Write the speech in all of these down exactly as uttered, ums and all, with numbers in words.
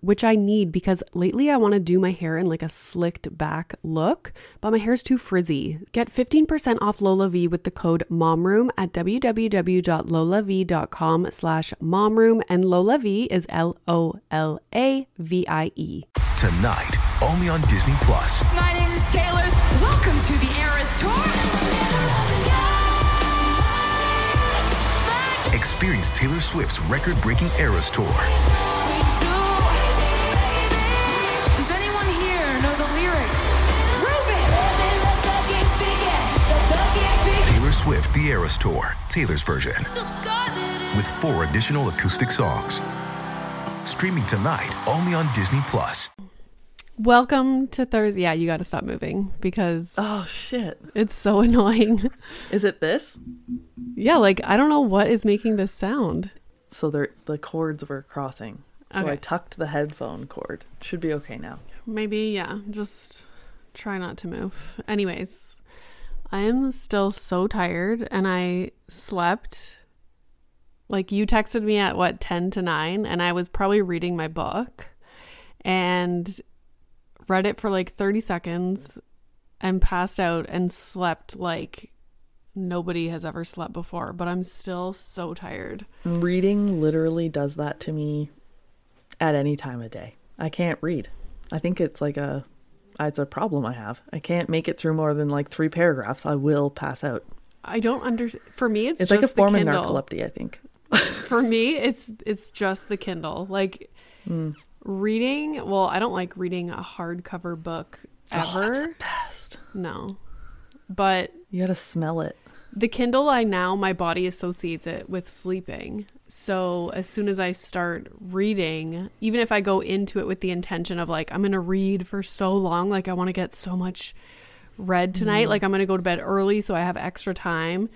which I need because lately I want to do my hair in like a slicked back look, but my hair's too frizzy. Get fifteen percent off LolaVie with the code MOMROOM at w w w dot lola vie dot com slash momroom, and LolaVie is L O L A V I E. Tonight, only on Disney Plus. My name is Taylor. Welcome to the Eras Tour. Experience Taylor Swift's record-breaking Eras Tour. Does anyone here know the lyrics? Ruben! Taylor Swift, The Eras Tour, Taylor's version. With four additional acoustic songs. Streaming tonight, only on Disney+. Welcome to Thursday. Yeah, you got to stop moving because... Oh, shit. It's so annoying. Is it this? Yeah, like, I don't know what is making this sound. So the cords were crossing. So okay. I tucked the headphone cord. Should be okay now. Maybe, yeah. Just try not to move. Anyways, I am still so tired, and I slept. Like, you texted me at, what, ten to nine? And I was probably reading my book. And... read it for like thirty seconds and passed out and slept like nobody has ever slept before, but I'm still so tired. Reading literally does that to me at any time of day. I can't read. I think it's like a, it's a problem I have. I can't make it through more than like three paragraphs. I will pass out. I don't understand. For me, it's, it's just like a form of narcolepsy, I think. For me, it's, it's just the Kindle. Like, mm. Reading, well, I don't like reading a hardcover book ever. Oh, that's the best. No. But... you gotta smell it. The Kindle, I now, my body associates it with sleeping. So as soon as I start reading, even if I go into it with the intention of like, I'm gonna read for so long, like I want to get so much read tonight, mm. like I'm gonna go to bed early so I have extra time.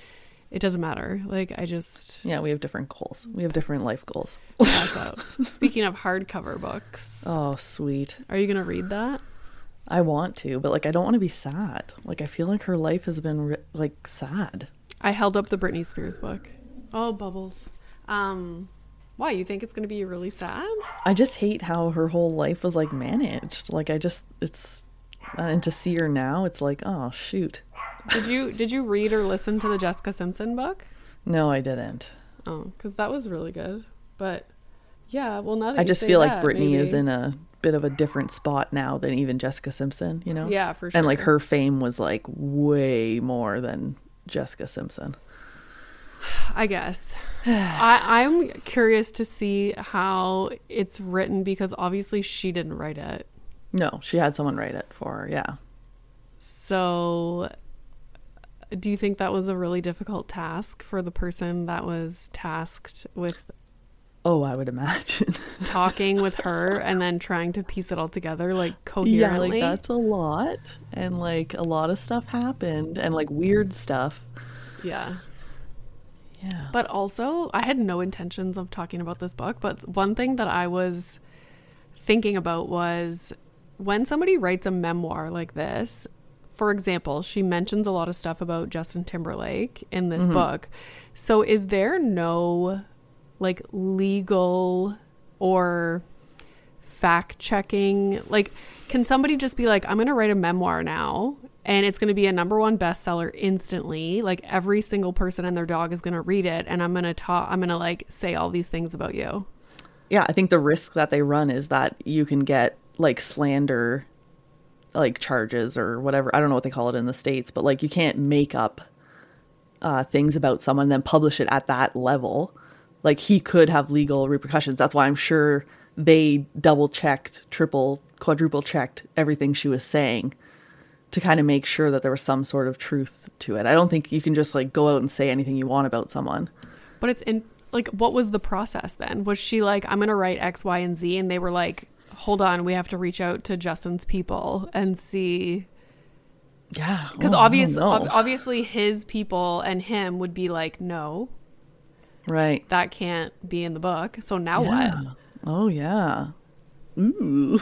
It doesn't matter. Like, I just... yeah, we have different goals. We have different life goals. So, speaking of hardcover books. Oh, sweet. Are you going to read that? I want to, but, like, I don't want to be sad. Like, I feel like her life has been, like, sad. I held up the Britney Spears book. Oh, bubbles. Um, why? You think it's going to be really sad? I just hate how her whole life was, like, managed. Like, I just... it's... and to see her now, it's like, oh, shoot. Did you did you read or listen to the Jessica Simpson book? No, I didn't. Oh, because that was really good. But yeah, well, now that I just feel like Brittany is in a bit of a different spot now than even Jessica Simpson, you know? Yeah, for sure. And like her fame was like way more than Jessica Simpson. I guess. I, I'm curious to see how it's written because obviously she didn't write it. No, she had someone write it for her, yeah. So do you think that was a really difficult task for the person that was tasked with... oh, I would imagine. ...talking with her and then trying to piece it all together, like, coherently? Yeah, like, that's a lot. And, like, a lot of stuff happened. And, like, weird stuff. Yeah. Yeah. But also, I had no intentions of talking about this book, but one thing that I was thinking about was... when somebody writes a memoir like this, for example, she mentions a lot of stuff about Justin Timberlake in this mm-hmm. book. So is there no like legal or fact checking? Like, can somebody just be like, I'm going to write a memoir now and it's going to be a number one bestseller instantly. Like every single person and their dog is going to read it. And I'm going to talk, I'm going to like say all these things about you. Yeah. I think the risk that they run is that you can get like slander like charges or whatever. I don't know what they call it in the States, but like you can't make up uh things about someone and then publish it at that level. Like he could have legal repercussions. That's why I'm sure they double checked, triple, quadruple checked everything she was saying to kind of make sure that there was some sort of truth to it. I don't think you can just like go out and say anything you want about someone. But it's in like, what was the process then? Was she like, I'm going to write X, Y, and Z? And they were like, hold on, we have to reach out to Justin's people and see. Yeah. Because oh, obvious, ob- obviously his people and him would be like, no. Right. That can't be in the book. So now yeah. what? Oh, yeah. Ooh.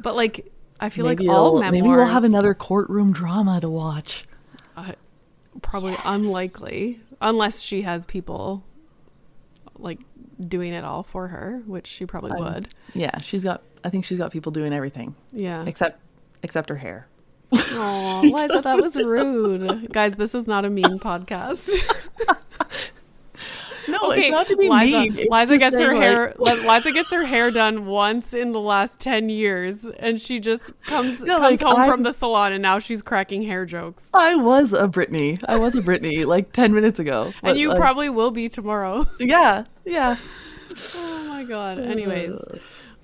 But like, I feel maybe like all memoirs. Maybe we'll have another courtroom drama to watch. Uh, probably yes. Unlikely. Unless she has people like doing it all for her, which she probably um, would. Yeah, she's got, I think she's got people doing everything. Yeah. Except, except her hair. Oh, Liza, that was rude. Guys, this is not a mean podcast. No, okay, it's not to be Liza, mean. It's Liza gets her like... hair. Liza gets her hair done once in the last ten years, and she just comes no, comes like, home I'm... from the salon, and now she's cracking hair jokes. I was a Britney. I was a Britney like ten minutes ago, but, and you like... probably will be tomorrow. Yeah, yeah. Oh my god. Anyways,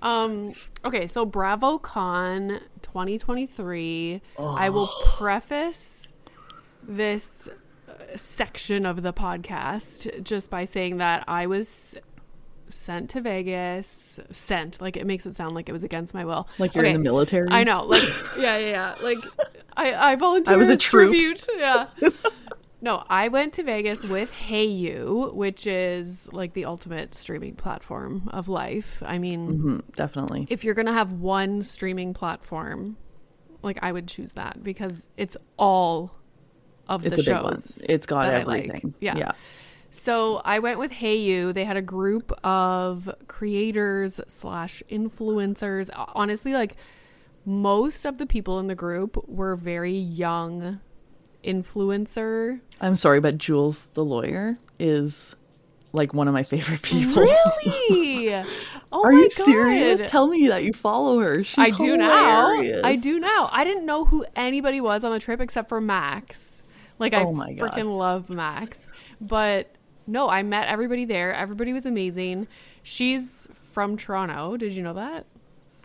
um, okay. So BravoCon twenty twenty-three. Oh. I will preface this section of the podcast just by saying that I was sent to Vegas. Sent, like it makes it sound like it was against my will. Like you're okay. in the military. I know, like yeah, yeah, yeah. Like I, I volunteered. I was a troop. Tribute. Yeah. No, I went to Vegas with Hayu, which is like the ultimate streaming platform of life. I mean, mm-hmm, definitely. If you're gonna have one streaming platform, like I would choose that because it's all. Of the it's a shows big one. It's got everything. Like. Yeah. yeah. So I went with Hayu. They had a group of creators slash influencers. Honestly, like most of the people in the group were very young influencer. I'm sorry, but Jules the lawyer is like one of my favorite people. Really? Oh Are my you God. Serious? Tell me that you follow her. She's I do hilarious. Now. I do now. I didn't know who anybody was on the trip except for Max. Like, I oh freaking love Max. But no, I met everybody there. Everybody was amazing. She's from Toronto. Did you know that?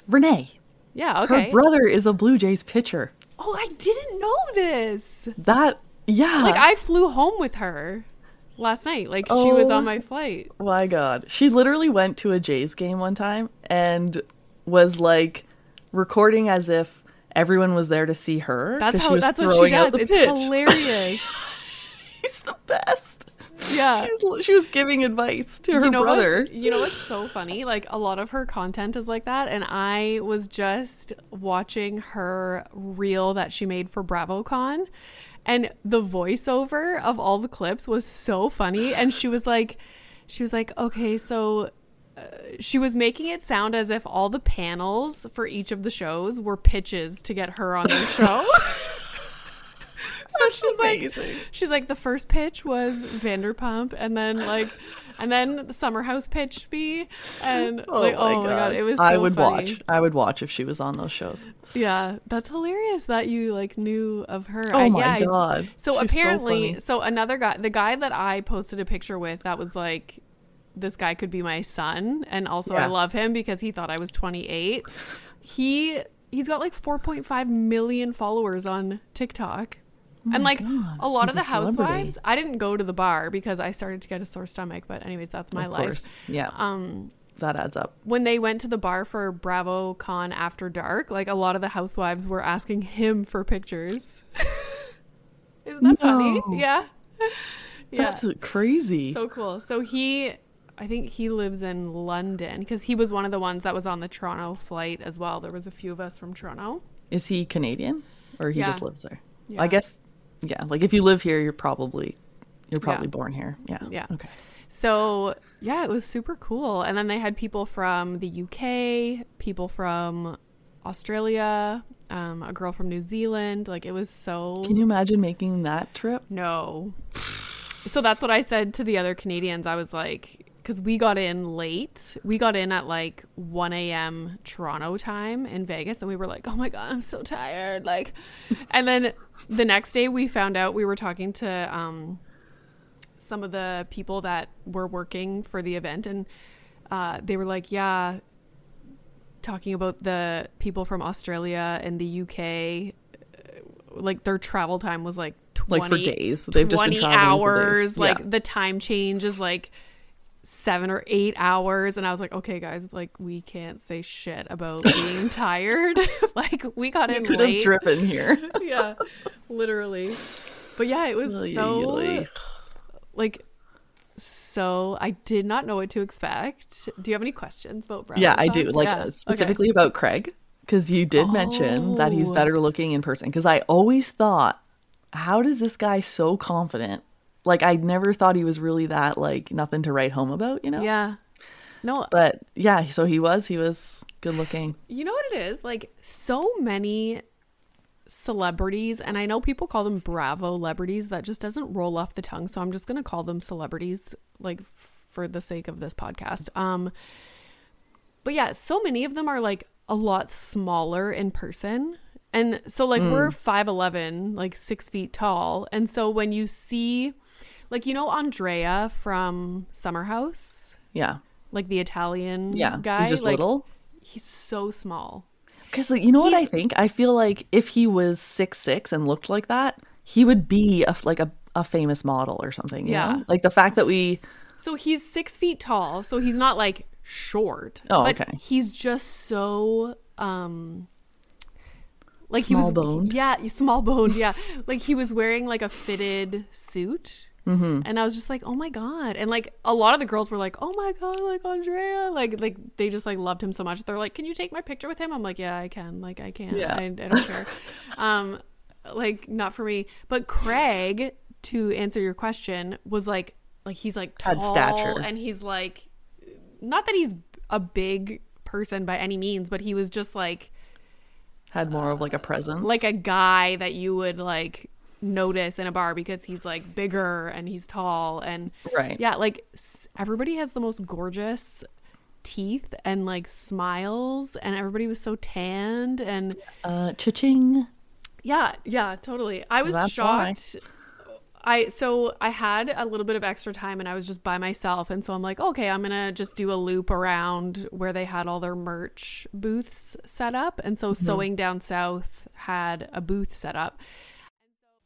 Renee. Yeah, okay. Her brother is a Blue Jays pitcher. Oh, I didn't know this. That, yeah. Like, I flew home with her last night. Like, oh, she was on my flight. My God. She literally went to a Jays game one time and was, like, recording as if everyone was there to see her. That's how. She that's what she does. It's pitch. Hilarious. She's the best. Yeah. She was, she was giving advice to her you know brother. You know what's so funny? Like a lot of her content is like that, and I was just watching her reel that she made for BravoCon, and the voiceover of all the clips was so funny. And she was like, she was like, okay, so. Uh, she was making it sound as if all the panels for each of the shows were pitches to get her on the show. So she's amazing. like, she's like, the first pitch was Vanderpump, and then like, and then the Summer House pitched me, and oh like, my oh god. my god, it was. So I would funny. watch. I would watch if she was on those shows. Yeah, that's hilarious that you like knew of her. Oh I, my yeah, god! I, so she's apparently, so, so another guy, the guy that I posted a picture with, that was like. This guy could be my son, and also yeah. I love him because he thought I was twenty-eight. He he's got like four point five million followers on TikTok, oh and like God. a lot he's of the housewives. I didn't go to the bar because I started to get a sore stomach. But anyways, that's my of life. Course. Yeah, um, that adds up. When they went to the bar for BravoCon After Dark, like a lot of the housewives were asking him for pictures. Isn't that no. funny? Yeah, yeah, that's crazy. So cool. So he. I think he lives in London because he was one of the ones that was on the Toronto flight as well. There was a few of us from Toronto. Is he Canadian or he yeah. just lives there? Yeah. I guess. Yeah. Like if you live here, you're probably you're probably yeah. born here. Yeah. Yeah. Okay. So, yeah, it was super cool. And then they had people from the U K, people from Australia, um, a girl from New Zealand. Like it was so. Can you imagine making that trip? No. So that's what I said to the other Canadians. I was like. Because we got in late. We got in at like one a.m. Toronto time in Vegas. And we were like, oh, my God, I'm so tired. Like, and then the next day we found out we were talking to um, some of the people that were working for the event. And uh, they were like, yeah, talking about the people from Australia and the U K like their travel time was like twenty like for days. They've just been traveling hours. For days. Like yeah. the time change is like seven or eight hours, and I was like, okay, guys, like we can't say shit about being tired. Like we got we in could late. Have driven here. Yeah, literally. But yeah, it was really, so really. like. So I did not know what to expect. Do you have any questions about Bravo? Yeah, I do. Like yeah. Uh, specifically okay. about Craig, because you did oh. mention that he's better looking in person. Because I always thought, how does this guy so confident? Like I never thought he was really that like nothing to write home about, you know? Yeah. No. But yeah, so he was. He was good looking. You know what it is? Like so many celebrities, and I know people call them Bravo celebrities, that just doesn't roll off the tongue, so I'm just gonna call them celebrities like f- for the sake of this podcast. Um but yeah, so many of them are like a lot smaller in person, and so like mm. we're five eleven, like six feet tall, and so when you see like, you know, Andrea from Summer House, yeah, like the Italian yeah guy, he's just like, little he's so small. Because, like, you know he's, what I think? I feel like if he was six six and looked like that, he would be a, like a, a famous model or something. You yeah. know? Like the fact that we... So he's six feet tall. So he's not like short. Oh, but okay. He's just so... Um, like small he was boned. Yeah, small boned. Yeah. Like he was wearing like a fitted suit. Mm-hmm. And I was just like, oh my god. And like a lot of the girls were like, oh my god, like Andrea, like like they just like loved him so much. They're like, can you take my picture with him? I'm like, yeah, I can, like I can yeah. I, I don't care. Um like not for me. But Craig, to answer your question, was like like he's like tall, had stature, and he's like, not that he's a big person by any means, but he was just like had more uh, of like a presence, like a guy that you would like notice in a bar because he's like bigger and he's tall, and right yeah like everybody has the most gorgeous teeth and like smiles, and everybody was so tanned and uh cha-ching. Yeah yeah totally. I was That's shocked why. I so I had a little bit of extra time and I was just by myself, and so I'm like, okay, I'm gonna just do a loop around where they had all their merch booths set up, and so mm-hmm. Sewing Down South had a booth set up.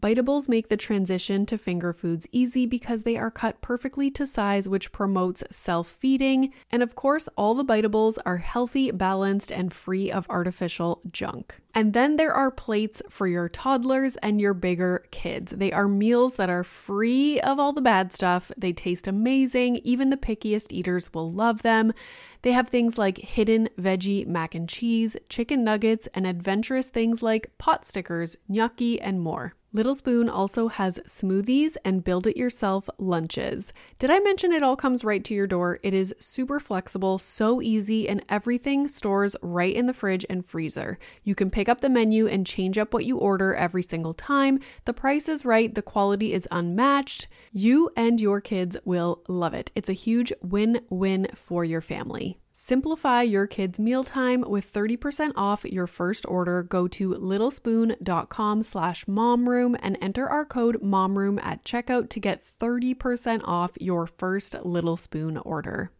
Biteables make the transition to finger foods easy because they are cut perfectly to size, which promotes self-feeding. And of course, all the Biteables are healthy, balanced, and free of artificial junk. And then there are plates for your toddlers and your bigger kids. They are meals that are free of all the bad stuff. They taste amazing. Even the pickiest eaters will love them. They have things like hidden veggie mac and cheese, chicken nuggets, and adventurous things like pot stickers, gnocchi, and more. Little Spoon also has smoothies and build-it-yourself lunches. Did I mention it all comes right to your door? It is super flexible, so easy, and everything stores right in the fridge and freezer. You can pick up the menu and change up what you order every single time. The price is right, the quality is unmatched. You and your kids will love it. It's a huge win-win for your family. Simplify your kids' mealtime with thirty percent off your first order. Go to littlespoon.com slash momroom and enter our code momroom at checkout to get thirty percent off your first Little Spoon order.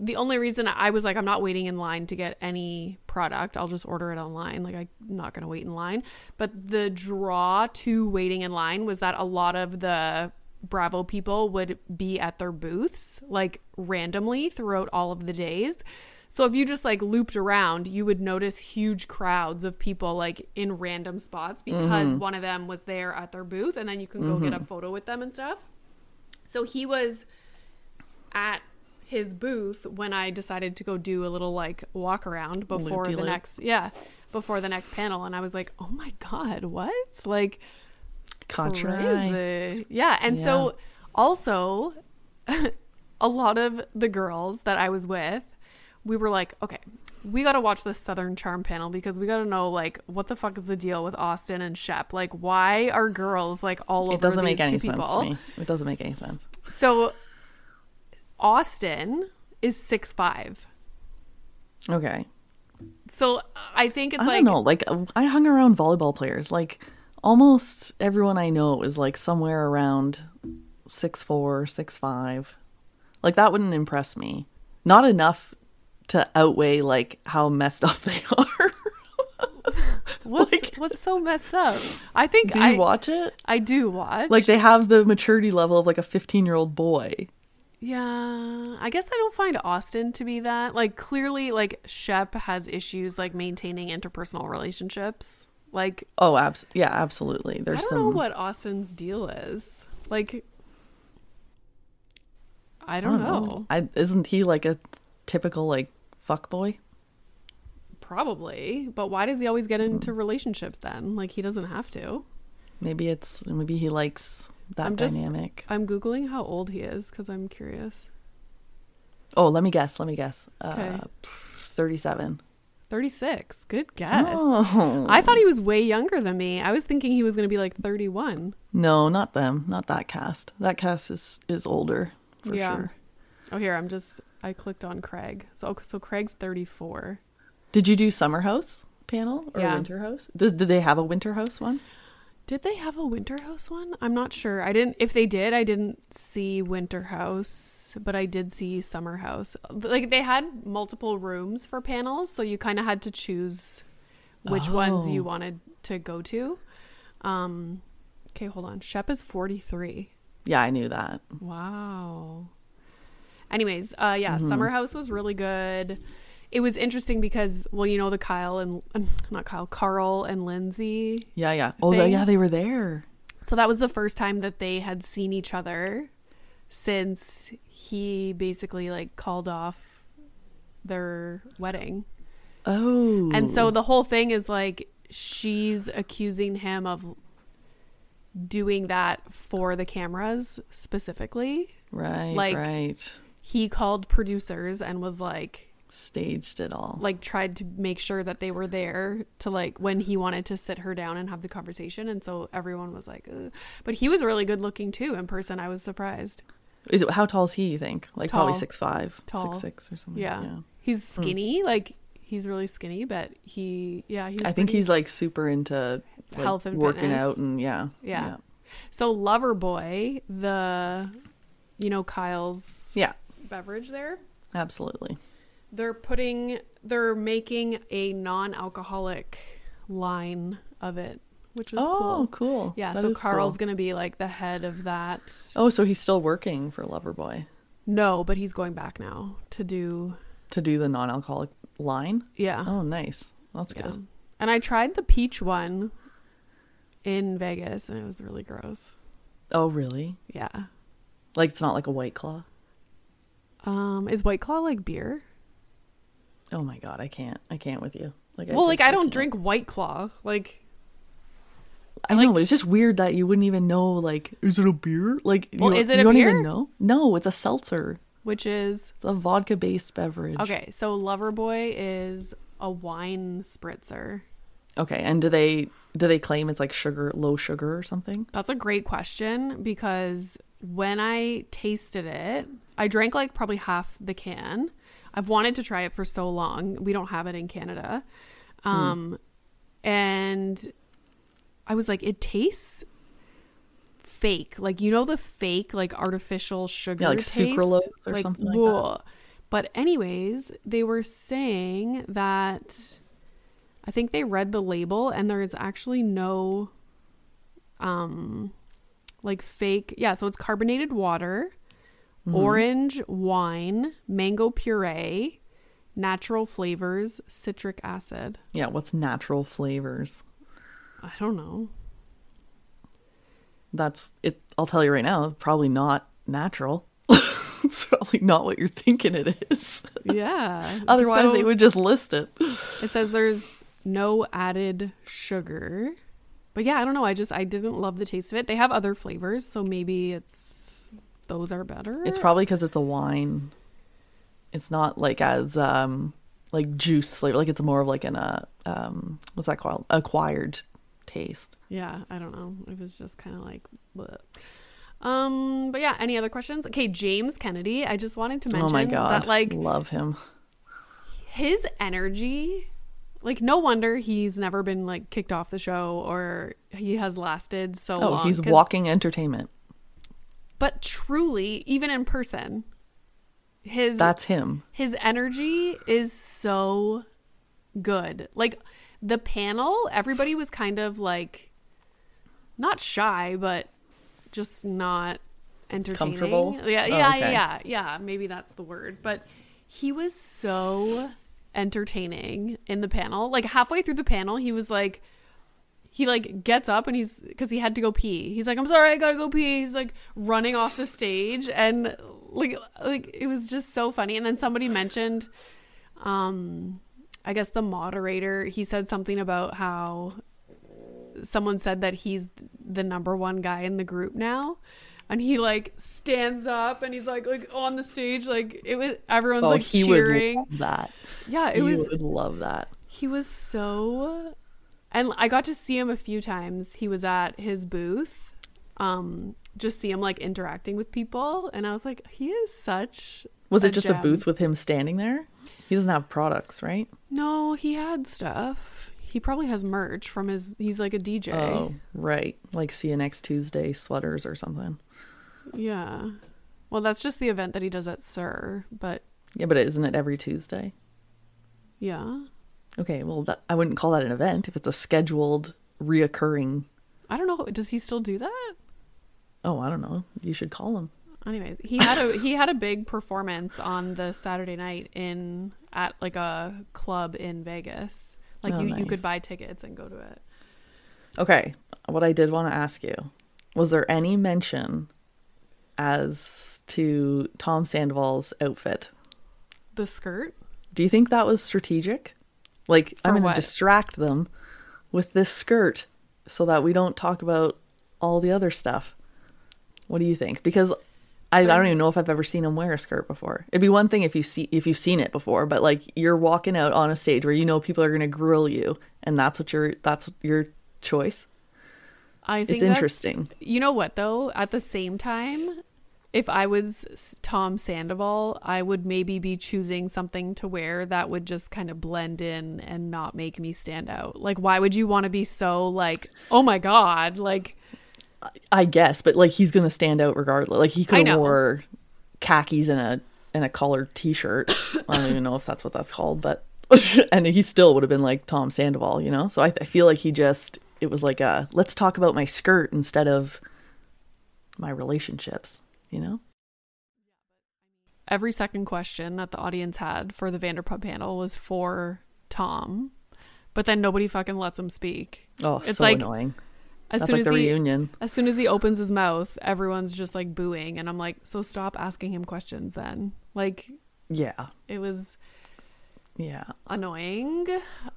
The only reason I was like, I'm not waiting in line to get any product. I'll just order it online. Like, I'm not going to wait in line. But the draw to waiting in line was that a lot of the Bravo people would be at their booths like randomly throughout all of the days. So if you just like looped around, you would notice huge crowds of people like in random spots because mm-hmm. one of them was there at their booth, and then you can go mm-hmm. get a photo with them and stuff. So he was at his booth when I decided to go do a little like walk around before Loop-de-loop. the next yeah before the next panel, and I was like, oh my God, what? Like Crazy. Yeah. And yeah. so also a lot of the girls that I was with, we were like, okay, we got to watch this Southern Charm panel because we got to know like what the fuck is the deal with Austin and Shep? Like, why are girls like all over these two people? It doesn't make any sense to me. It doesn't make any sense. So Austin is six five. Okay. So I think it's I like. I don't know. Like, I hung around volleyball players. Like, almost everyone I know is like somewhere around six four, six five. Like, that wouldn't impress me. Not enough to outweigh like how messed up they are. What's like, what's so messed up? I think do you I, watch it? I do watch. Like, they have the maturity level of like a fifteen-year-old boy. Yeah, I guess I don't find Austin to be that. Like, clearly, like Shep has issues like maintaining interpersonal relationships. Like, oh, abs- yeah, absolutely. There's I don't some... know what Austin's deal is. Like, I don't, I don't know. know. I, isn't he like a typical like fuckboy? Probably, but why does he always get into mm. relationships then? Like, he doesn't have to. Maybe it's maybe he likes that I'm just, dynamic. I'm googling how old he is because I'm curious. Oh, let me guess. Let me guess. Okay. Uh, thirty-seven. thirty-six. Good guess. Oh. I thought he was way younger than me. I was thinking he was going to be like thirty-one. No, not them. Not that cast. That cast is, is older for yeah. sure. Oh, here. I'm just, I clicked on Craig. So so Craig's thirty-four. Did you do Summer House panel or yeah. Winter House? Did, did they have a Winter House one? Did they have a Winter House one? I'm not sure. I didn't, if they did, I didn't see Winter House, but I did see Summer House. Like, they had multiple rooms for panels, so you kind of had to choose which oh. ones you wanted to go to. Um, okay, hold on. Shep is forty-three. Yeah, I knew that. Wow. Anyways, uh, yeah, mm-hmm. Summer House was really good. It was interesting because, well, you know, the Kyle and not Kyle, Carl and Lindsay. Yeah, yeah. Oh, they, yeah, they were there. So that was the first time that they had seen each other since he basically like called off their wedding. Oh. And so the whole thing is like she's accusing him of doing that for the cameras specifically. Right, like, right. He called producers and was like, staged it all, like tried to make sure that they were there to like when he wanted to sit her down and have the conversation, and so everyone was like ugh. But he was really good looking too in person. I was surprised. Is it, how tall is he, you think? Like tall. Probably six five tall. six six or something. Yeah, yeah. He's skinny. mm. Like, he's really skinny, but he yeah he's I think he's like super into like, health and working fitness. Out and yeah, yeah yeah so Loverboy, the you know Kyle's yeah beverage there, absolutely. They're putting, they're making a non-alcoholic line of it, which was oh, cool. Oh, cool. Yeah, that so Carl's cool. going to be like the head of that. Oh, so he's still working for Loverboy. No, but he's going back now to do... To do the non-alcoholic line? Yeah. Oh, nice. That's yeah. good. And I tried the peach one in Vegas, and it was really gross. Oh, really? Yeah. Like, it's not like a White Claw? Um, is White Claw like beer? Oh my God, I can't. I can't with you. Like, well, I like I don't drink White Claw. Like, I, I know, like, but it's just weird that you wouldn't even know. Like, is it a beer? Like, well, you, is it you a don't beer? Even know. No, it's a seltzer, which is it's a vodka-based beverage. Okay, so Loverboy is a wine spritzer. Okay, and do they do they claim it's like sugar, low sugar, or something? That's a great question because when I tasted it, I drank like probably half the can. I've wanted to try it for so long. We don't have it in Canada. Um, mm. And I was like, it tastes fake. Like, you know, the fake, like artificial sugar yeah, like taste? Sucralose or like, something like whoa. That. But anyways, they were saying that I think they read the label and there is actually no um, like fake. Yeah, so it's carbonated water. Mm-hmm. Orange wine, mango puree, natural flavors, citric acid. Yeah, what's natural flavors? I don't know. That's it. I'll tell you right now, probably not natural. It's probably not what you're thinking it is. Yeah. Otherwise, so, they would just list it. It says there's no added sugar. But yeah, I don't know. I just, I didn't love the taste of it. They have other flavors, so maybe it's... those are better. It's probably because it's a wine. It's not like as um like juice flavor. Like it's more of like an uh um what's that called? Acquired taste. Yeah, I don't know. It was just kind of like bleh. Um but yeah, any other questions? Okay, James Kennedy. I just wanted to mention oh my God, that like love him. His energy, like no wonder he's never been like kicked off the show or he has lasted so oh, long. Oh, he's walking entertainment. But truly, even in person, his that's him. His energy is so good. Like the panel, everybody was kind of like not shy, but just not entertaining. Comfortable? Yeah, yeah, oh, okay. yeah, yeah. Maybe that's the word. But he was so entertaining in the panel. Like halfway through the panel, he was like, he like gets up and he's because he had to go pee. He's like, I'm sorry, I gotta go pee. He's like running off the stage and like like it was just so funny. And then somebody mentioned, um, I guess the moderator. He said something about how someone said that he's the number one guy in the group now, and he like stands up and he's like like on the stage like it was everyone's oh, like he cheering. Would love that yeah, it he was. Would love that. He was so. And I got to see him a few times. He was at his booth. Um, just see him like interacting with people. And I was like, he is such Was a it just gem. A booth with him standing there? He doesn't have products, right? No, he had stuff. He probably has merch from his, he's like a D J. Oh, right. Like see you next Tuesday sweaters or something. Yeah. Well, that's just the event that he does at Sir, but. Yeah, but isn't it every Tuesday? Yeah. Okay, well, that, I wouldn't call that an event if it's a scheduled, reoccurring... I don't know. Does he still do that? Oh, I don't know. You should call him. Anyways, he had a he had a big performance on the Saturday night in at like a club in Vegas. Like oh, you, nice. You could buy tickets and go to it. Okay, what I did want to ask you, was there any mention as to Tom Sandoval's outfit? The skirt? Do you think that was strategic? Like, for I'm going to distract them with this skirt so that we don't talk about all the other stuff. What do you think? Because I, I don't even know if I've ever seen him wear a skirt before. It'd be one thing if, you see, if you've seen it before, but like you're walking out on a stage where you know people are going to grill you and that's what your that's your choice. I think it's interesting. You know what, though? At the same time, if I was Tom Sandoval, I would maybe be choosing something to wear that would just kind of blend in and not make me stand out. Like, why would you want to be so like, oh my God, like. I guess, but like he's going to stand out regardless. Like he could have wore khakis and a, and a collared t-shirt. I don't even know if that's what that's called, but. And he still would have been like Tom Sandoval, you know? So I, I feel like he just, it was like a, let's talk about my skirt instead of my relationships, you know? Every second question that the audience had for the Vanderpump panel was for Tom, but then nobody fucking lets him speak. Oh, it's so like, annoying. As That's soon like as the he, reunion. As soon as he opens his mouth, everyone's just like booing. And I'm like, so stop asking him questions then. Like, yeah, it was yeah annoying.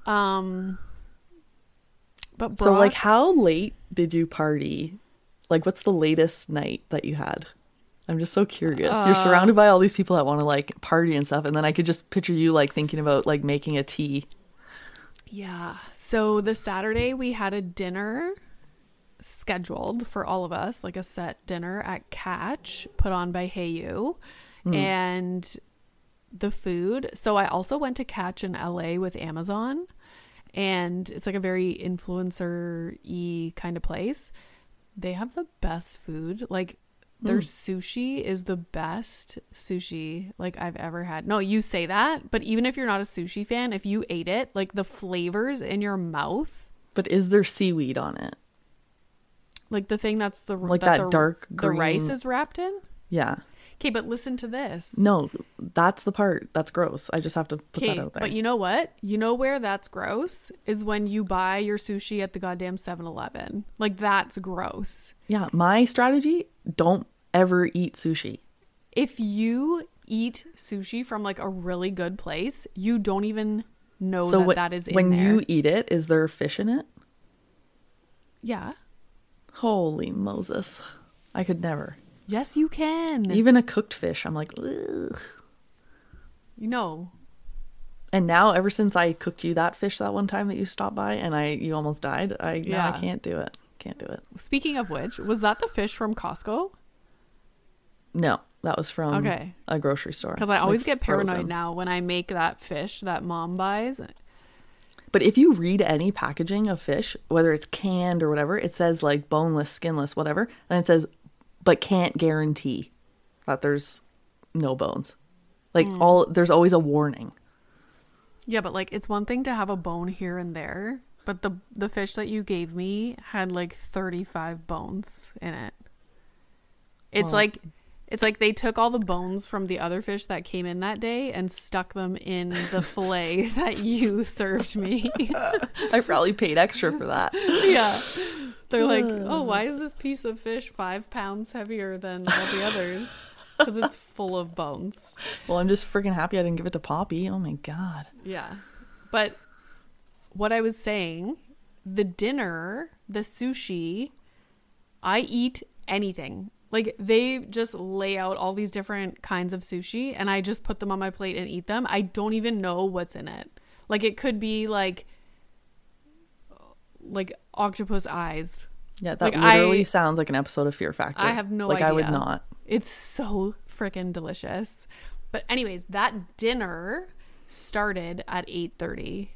Um, but Brock, so like, how late did you party? Like, what's the latest night that you had? I'm just so curious. Uh, You're surrounded by all these people that want to like party and stuff. And then I could just picture you like thinking about like making a tea. Yeah. So the Saturday we had a dinner scheduled for all of us, like a set dinner at Catch put on by Hayu. Mm. And the food. So I also went to Catch in L A with Amazon. And it's like a very influencer-y kind of place. They have the best food. Like, their mm. sushi is the best sushi like I've ever had. No, you say that, but even if you're not a sushi fan, if you ate it, like the flavors in your mouth. But is there seaweed on it? Like the thing that's the like that, that the, dark green. The rice is wrapped in? Yeah. Okay, but listen to this. No, that's the part that's gross. I just have to put that out there. But you know what? You know where that's gross is when you buy your sushi at the goddamn seven eleven. Like, that's gross. Yeah, my strategy, don't ever eat sushi. If you eat sushi from like a really good place, you don't even know so that what, that is in when there. When you eat it, is there fish in it? Yeah. Holy Moses. I could never. Yes, you can. Even a cooked fish. I'm like, ugh. You know. And now ever since I cooked you that fish that one time that you stopped by and I you almost died, I yeah. no, I can't do it. Can't do it. Speaking of which, was that the fish from Costco? No, that was from okay. a grocery store. Because I always like get paranoid frozen. Now when I make that fish that mom buys. But if you read any packaging of fish, whether it's canned or whatever, it says like boneless, skinless, whatever. And it says, but can't guarantee that there's no bones. Like mm. all, there's always a warning. Yeah, but like it's one thing to have a bone here and there. But the the fish that you gave me had like thirty-five bones in it. It's well, like it's like they took all the bones from the other fish that came in that day and stuck them in the fillet that you served me. I probably paid extra for that. Yeah. They're like, oh, why is this piece of fish five pounds heavier than all the others? Because it's full of bones. Well, I'm just freaking happy I didn't give it to Poppy. Oh, my God. Yeah. But what I was saying, the dinner, the sushi, I eat anything. Like, they just lay out all these different kinds of sushi, and I just put them on my plate and eat them. I don't even know what's in it. Like, it could be, like, like octopus eyes. Yeah, that like literally I, sounds like an episode of Fear Factor. I have no like, idea. Like, I would not. It's so freaking delicious. But anyways, that dinner started at eight thirty.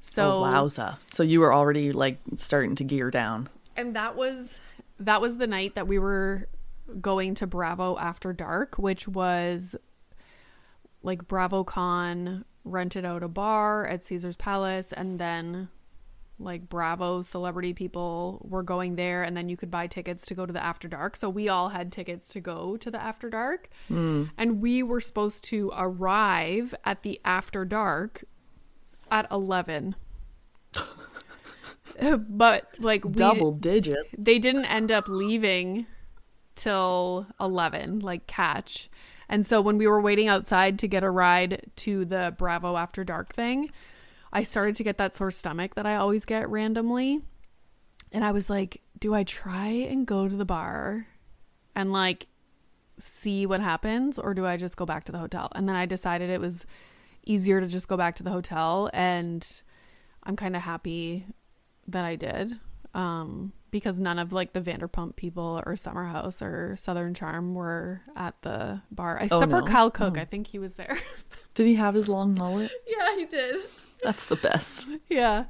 So oh, wowza. So you were already like starting to gear down. And that was that was the night that we were going to Bravo after dark, which was like BravoCon rented out a bar at Caesar's Palace, and then like Bravo celebrity people were going there, and then you could buy tickets to go to the after dark. So we all had tickets to go to the after dark. Mm. And we were supposed to arrive at the after dark at eleven. But like we, double digits. They didn't end up leaving till eleven, like Catch. And so when we were waiting outside to get a ride to the Bravo after dark thing, I started to get that sore stomach that I always get randomly. And I was like, do I try and go to the bar and like see what happens, or do I just go back to the hotel? And then I decided it was easier to just go back to the hotel, and I'm kind of happy that I did, um because none of like the Vanderpump people or Summer House or Southern Charm were at the bar except oh, no. for Kyle Cook. Oh. I think he was there. Did he have his long mullet? Yeah, he did. That's the best. Yeah,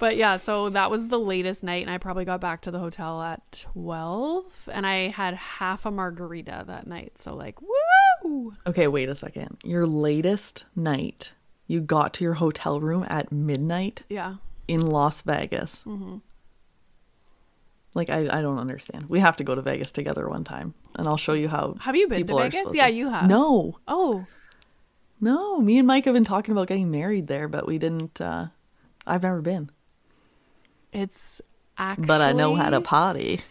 but yeah, so that was the latest night, and I probably got back to the hotel at twelve, and I had half a margarita that night, so like woo. Okay, wait a second. Your latest night, you got to your hotel room at midnight? Yeah. In Las Vegas. Mm-hmm. Like, I, I don't understand. We have to go to Vegas together one time, and I'll show you how. Have you been to Vegas? Yeah, to... you have. No. Oh. No, me and Mike have been talking about getting married there, but we didn't. Uh, I've never been. It's actually. But I know how to potty.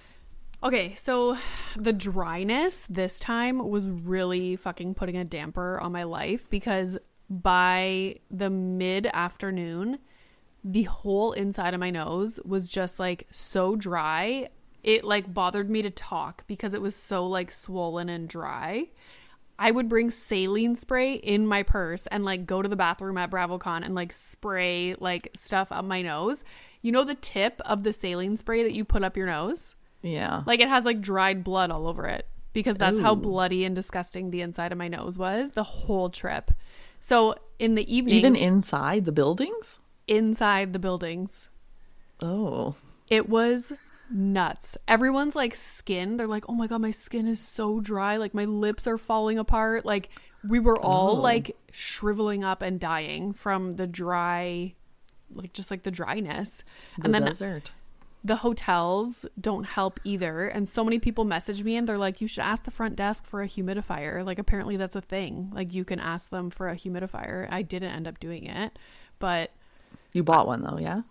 Okay, so the dryness this time was really fucking putting a damper on my life, because by the mid-afternoon, the whole inside of my nose was just like so dry. It like bothered me to talk because it was so like swollen and dry. I would bring saline spray in my purse and like go to the bathroom at BravoCon and like spray like stuff up my nose. You know the tip of the saline spray that you put up your nose? Yeah. Like it has like dried blood all over it, because that's Ooh. How bloody and disgusting the inside of my nose was the whole trip. So in the evenings. Even inside the buildings? Inside the buildings. Oh. It was nuts. Everyone's like skin, they're like, oh my god, my skin is so dry, like my lips are falling apart, like we were all oh. like shriveling up and dying from the dry, like just like the dryness. The and then desert. The hotels don't help either, and so many people message me and they're like, you should ask the front desk for a humidifier. Like apparently that's a thing, like you can ask them for a humidifier. I didn't end up doing it, but you bought I- one though. Yeah.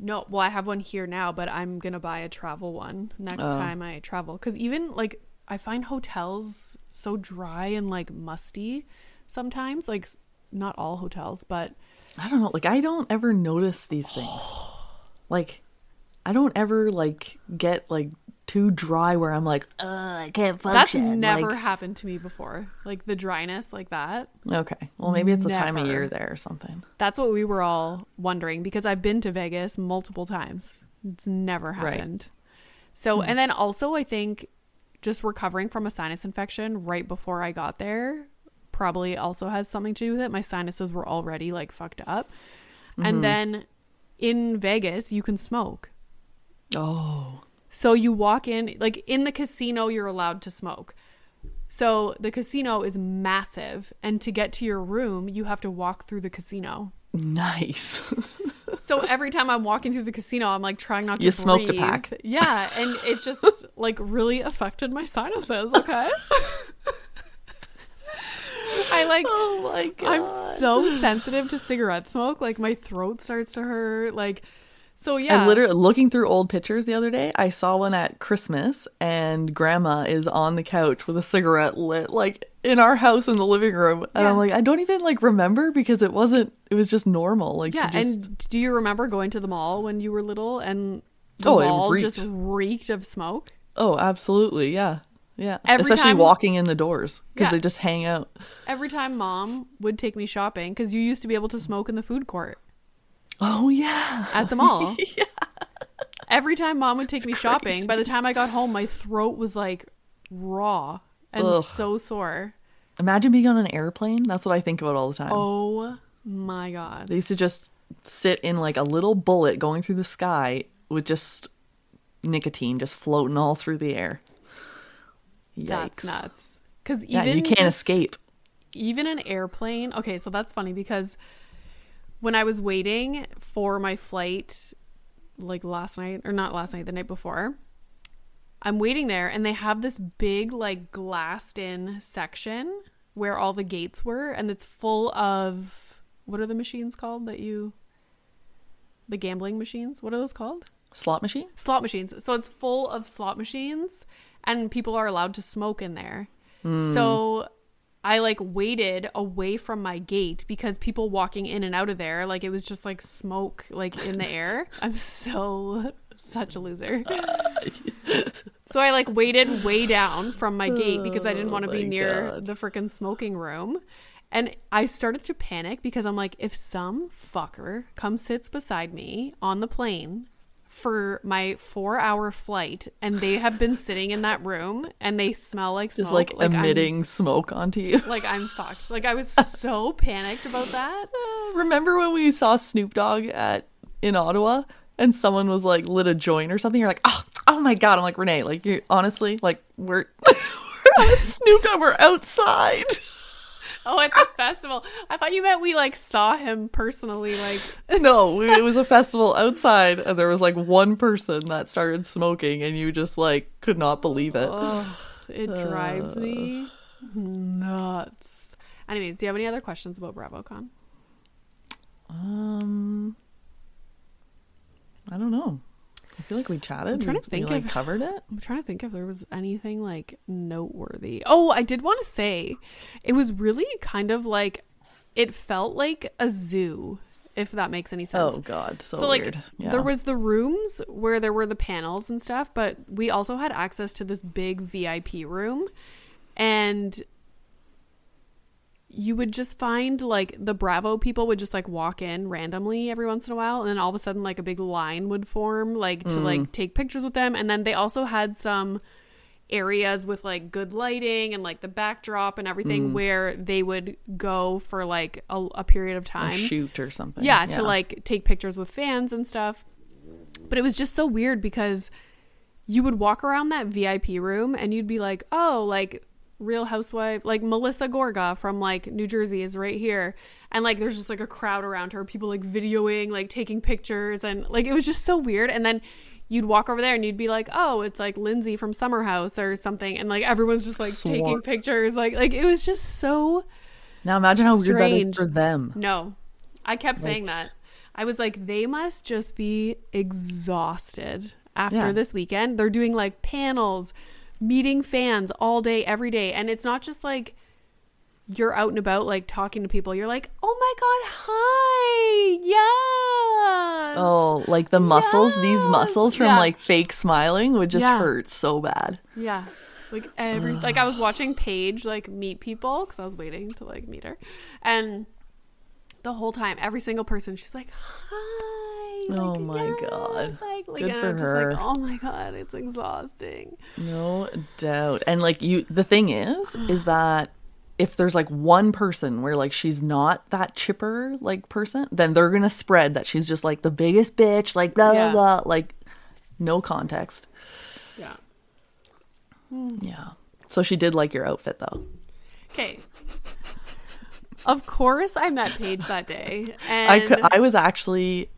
No, well, I have one here now, but I'm going to buy a travel one next oh. time I travel. Because even, like, I find hotels so dry and, like, musty sometimes. Like, not all hotels, but... I don't know. Like, I don't ever notice these things. Like, I don't ever, like, get, like, too dry where I'm like, oh, I can't function. That's never like... happened to me before. Like, the dryness like that. Okay. Well, maybe it's never. A time of year there or something. That's what we were all wondering, because I've been to Vegas multiple times. It's never happened. Right. So, mm-hmm. and then also I think just recovering from a sinus infection right before I got there probably also has something to do with it. My sinuses were already like fucked up. Mm-hmm. And then in Vegas, you can smoke. Oh, so you walk in, like in the casino, you're allowed to smoke. So the casino is massive. And to get to your room, you have to walk through the casino. Nice. So every time I'm walking through the casino, I'm like trying not to You breathe. Smoked a pack. Yeah. And it just like really affected my sinuses. Okay. I like, oh my God. I'm so sensitive to cigarette smoke. Like my throat starts to hurt. Like. So, yeah. I literally, looking through old pictures the other day, I saw one at Christmas, and Grandma is on the couch with a cigarette lit, like, in our house in the living room. And yeah. I'm like, I don't even, like, remember, because it wasn't, it was just normal. Like, yeah, just... and do you remember going to the mall when you were little, and the oh, mall reeked. Just reeked of smoke? Oh, absolutely, yeah. Yeah, Every especially time, walking in the doors, because yeah. they just hang out. Every time Mom would take me shopping, because you used to be able to smoke in the food court. Oh, yeah. At the mall. Yeah. Every time Mom would take it's me crazy. Shopping, by the time I got home, my throat was like raw and Ugh. So sore. Imagine being on an airplane. That's what I think about all the time. Oh, my God. They used to just sit in like a little bullet going through the sky with just nicotine just floating all through the air. Yikes. That's nuts. Because even yeah, you can't just, escape. Even an airplane. Okay, so that's funny because... When I was waiting for my flight, like last night, or not last night, the night before, I'm waiting there and they have this big, like, glassed-in section where all the gates were, and it's full of, what are the machines called that you, the gambling machines? What are those called? Slot machines? Slot machines. So it's full of slot machines, and people are allowed to smoke in there. Mm. So... I like waited away from my gate because people walking in and out of there, like it was just like smoke, like in the air. I'm so such a loser. So I like waited way down from my gate because I didn't want to oh be near God. The freaking smoking room. And I started to panic because I'm like, if some fucker comes sits beside me on the plane for my four hour flight and they have been sitting in that room and they smell like smoke. Just like, like emitting I'm, smoke onto you. Like I'm fucked. Like I was so panicked about that. Uh, remember when we saw Snoop Dogg at in Ottawa and someone was like lit a joint or something? You're like, oh, oh my God. I'm like, Renee, like you honestly, like we're, we're Snoop Dogg, we're outside. Oh, at the festival. I thought you meant we like saw him personally. Like, no, we, it was a festival outside, and there was like one person that started smoking, and you just like could not believe it. Oh, it drives uh, me nuts. Anyways, do you have any other questions about BravoCon? Um, I don't know. I feel like we chatted. I'm trying to think we, we, like, if covered it. I'm trying to think if there was anything like noteworthy. Oh, I did want to say, it was really kind of like, it felt like a zoo, if that makes any sense. Oh God, so, so weird. Like, yeah. There was the rooms where there were the panels and stuff, but we also had access to this big V I P room, and you would just find like the Bravo people would just like walk in randomly every once in a while, and then all of a sudden like a big line would form like to mm. like take pictures with them. And then they also had some areas with like good lighting and like the backdrop and everything mm. where they would go for like a, a period of time, a shoot or something, yeah, yeah to like take pictures with fans and stuff. But it was just so weird because you would walk around that V I P room and you'd be like, oh, like Real Housewife, like Melissa Gorga from like New Jersey is right here, and like there's just like a crowd around her, people like videoing, like taking pictures, and like it was just so weird. And then you'd walk over there and you'd be like, oh, it's like Lindsay from Summer House or something, and like everyone's just like Swar- taking pictures, like like it was just so now imagine how strange. Weird that is for them. No, I kept like, saying that I was like, they must just be exhausted after yeah. this weekend. They're doing like panels, meeting fans all day every day, and it's not just like you're out and about like talking to people, you're like, oh my god, hi, yes, oh, like the muscles yes. these muscles from yeah. like fake smiling would just yeah. hurt so bad, yeah, like every like I was watching Paige like meet people because I was waiting to like meet her, and the whole time every single person she's like, hi. Like, oh my yes. god! Like, like, good for I'm just her. Like, oh my god, it's exhausting. No doubt. And like you, the thing is, is that if there's like one person where like she's not that chipper like person, then they're gonna spread that she's just like the biggest bitch, like blah yeah. blah blah, like no context. Yeah. Mm. Yeah. So she did like your outfit though. Okay. Of course, I met Paige that day, and I cu- I was actually.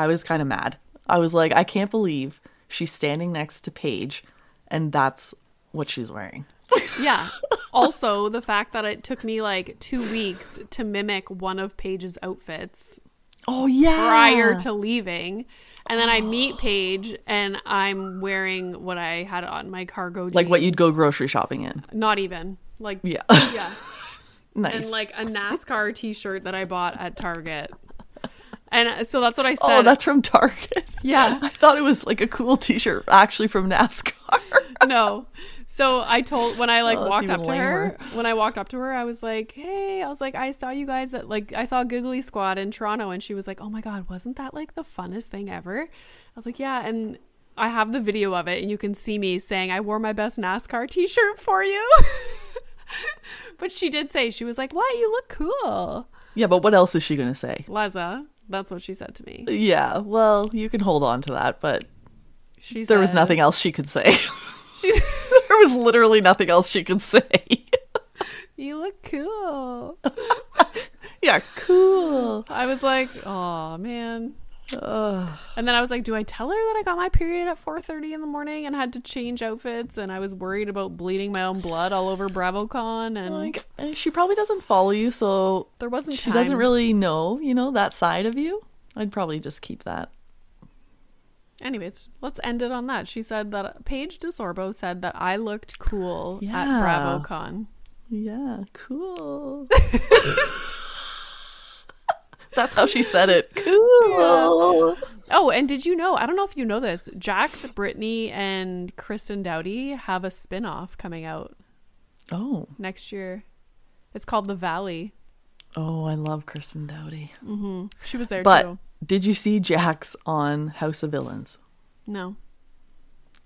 I was kind of mad. I was like, I can't believe she's standing next to Paige and that's what she's wearing. Yeah. Also, the fact that it took me like two weeks to mimic one of Paige's outfits. Oh, yeah. Prior to leaving. And then I meet Paige and I'm wearing what I had on, my cargo jeans. Like what you'd go grocery shopping in. Not even. Like, yeah. Yeah. Nice. And like a NASCAR t-shirt that I bought at Target. And so that's what I said. Oh, that's from Target. Yeah. I thought it was like a cool t-shirt actually from NASCAR. No. So I told, when I like oh, walked up to lamer. her, when I walked up to her, I was like, hey, I was like, I saw you guys at like, I saw Giggly Squad in Toronto. And she was like, oh my God, wasn't that like the funnest thing ever? I was like, yeah. And I have the video of it and you can see me saying, I wore my best NASCAR t-shirt for you. But she did say, she was like, wow, you look cool. Yeah. But what else is she going to say? Liza. That's what she said to me. Yeah, well, you can hold on to that, but she there said, was nothing else she could say. She, there was literally nothing else she could say. You look cool. Yeah, cool. I was like, oh man. Ugh. And then I was like, do I tell her that I got my period at four thirty in the morning and had to change outfits and I was worried about bleeding my own blood all over BravoCon, and like, she probably doesn't follow you, so there wasn't she time. Doesn't really know, you know, that side of you. I'd probably just keep that. Anyways, let's end it on that. She said that Paige DeSorbo said that I looked cool yeah. at BravoCon. Yeah, cool. That's how she said it. Cool. Yeah. Oh, and did you know, I don't know if you know this, Jax, Brittany, and Kristen Doughty have a spinoff coming out. Oh. Next year. It's called The Valley. Oh, I love Kristen Doughty. Mm-hmm. She was there but too. But did you see Jax on House of Villains? No.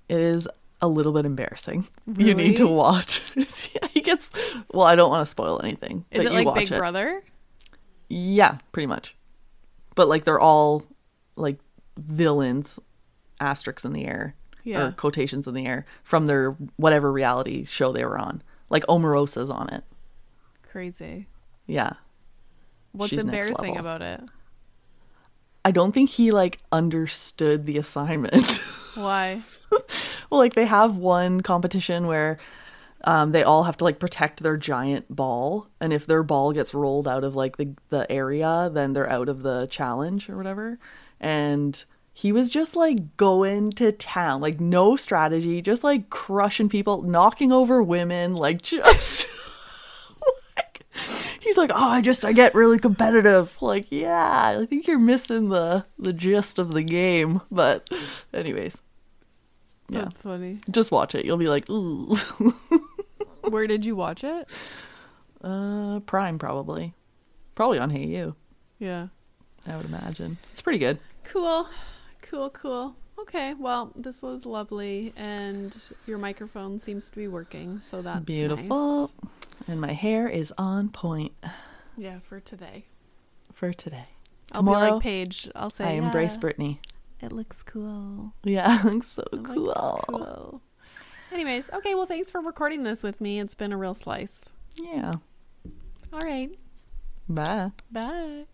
It is a little bit embarrassing. Really? You need to watch. He gets, well, I don't want to spoil anything. Is it like Big it. Brother? Yeah, pretty much. But like they're all like villains, asterisks in the air, yeah. or quotations in the air from their whatever reality show they were on. Like Omarosa's on it. Crazy. Yeah. What's She's embarrassing about it? I don't think he, like, understood the assignment. Why? Well, like, they have one competition where um, they all have to, like, protect their giant ball. And if their ball gets rolled out of, like, the, the area, then they're out of the challenge or whatever. And he was just, like, going to town. Like, no strategy. Just, like, crushing people, knocking over women. Like, just... He's like, oh, I just, I get really competitive. Like, yeah, I think you're missing the, the gist of the game. But anyways. Yeah. That's funny. Just watch it. You'll be like, ooh. Where did you watch it? Uh, Prime, probably. Probably on Hayu. Yeah. I would imagine. It's pretty good. Cool. Cool, cool. Okay, well, this was lovely. And your microphone seems to be working, so that's beautiful. Nice. And my hair is on point. Yeah, for today. For today. Tomorrow, I'll be like Paige. I'll say, I embrace yeah, Brittany. It looks cool. Yeah, it looks so it cool. Looks cool. Anyways, okay, well, thanks for recording this with me. It's been a real slice. Yeah. All right. Bye. Bye.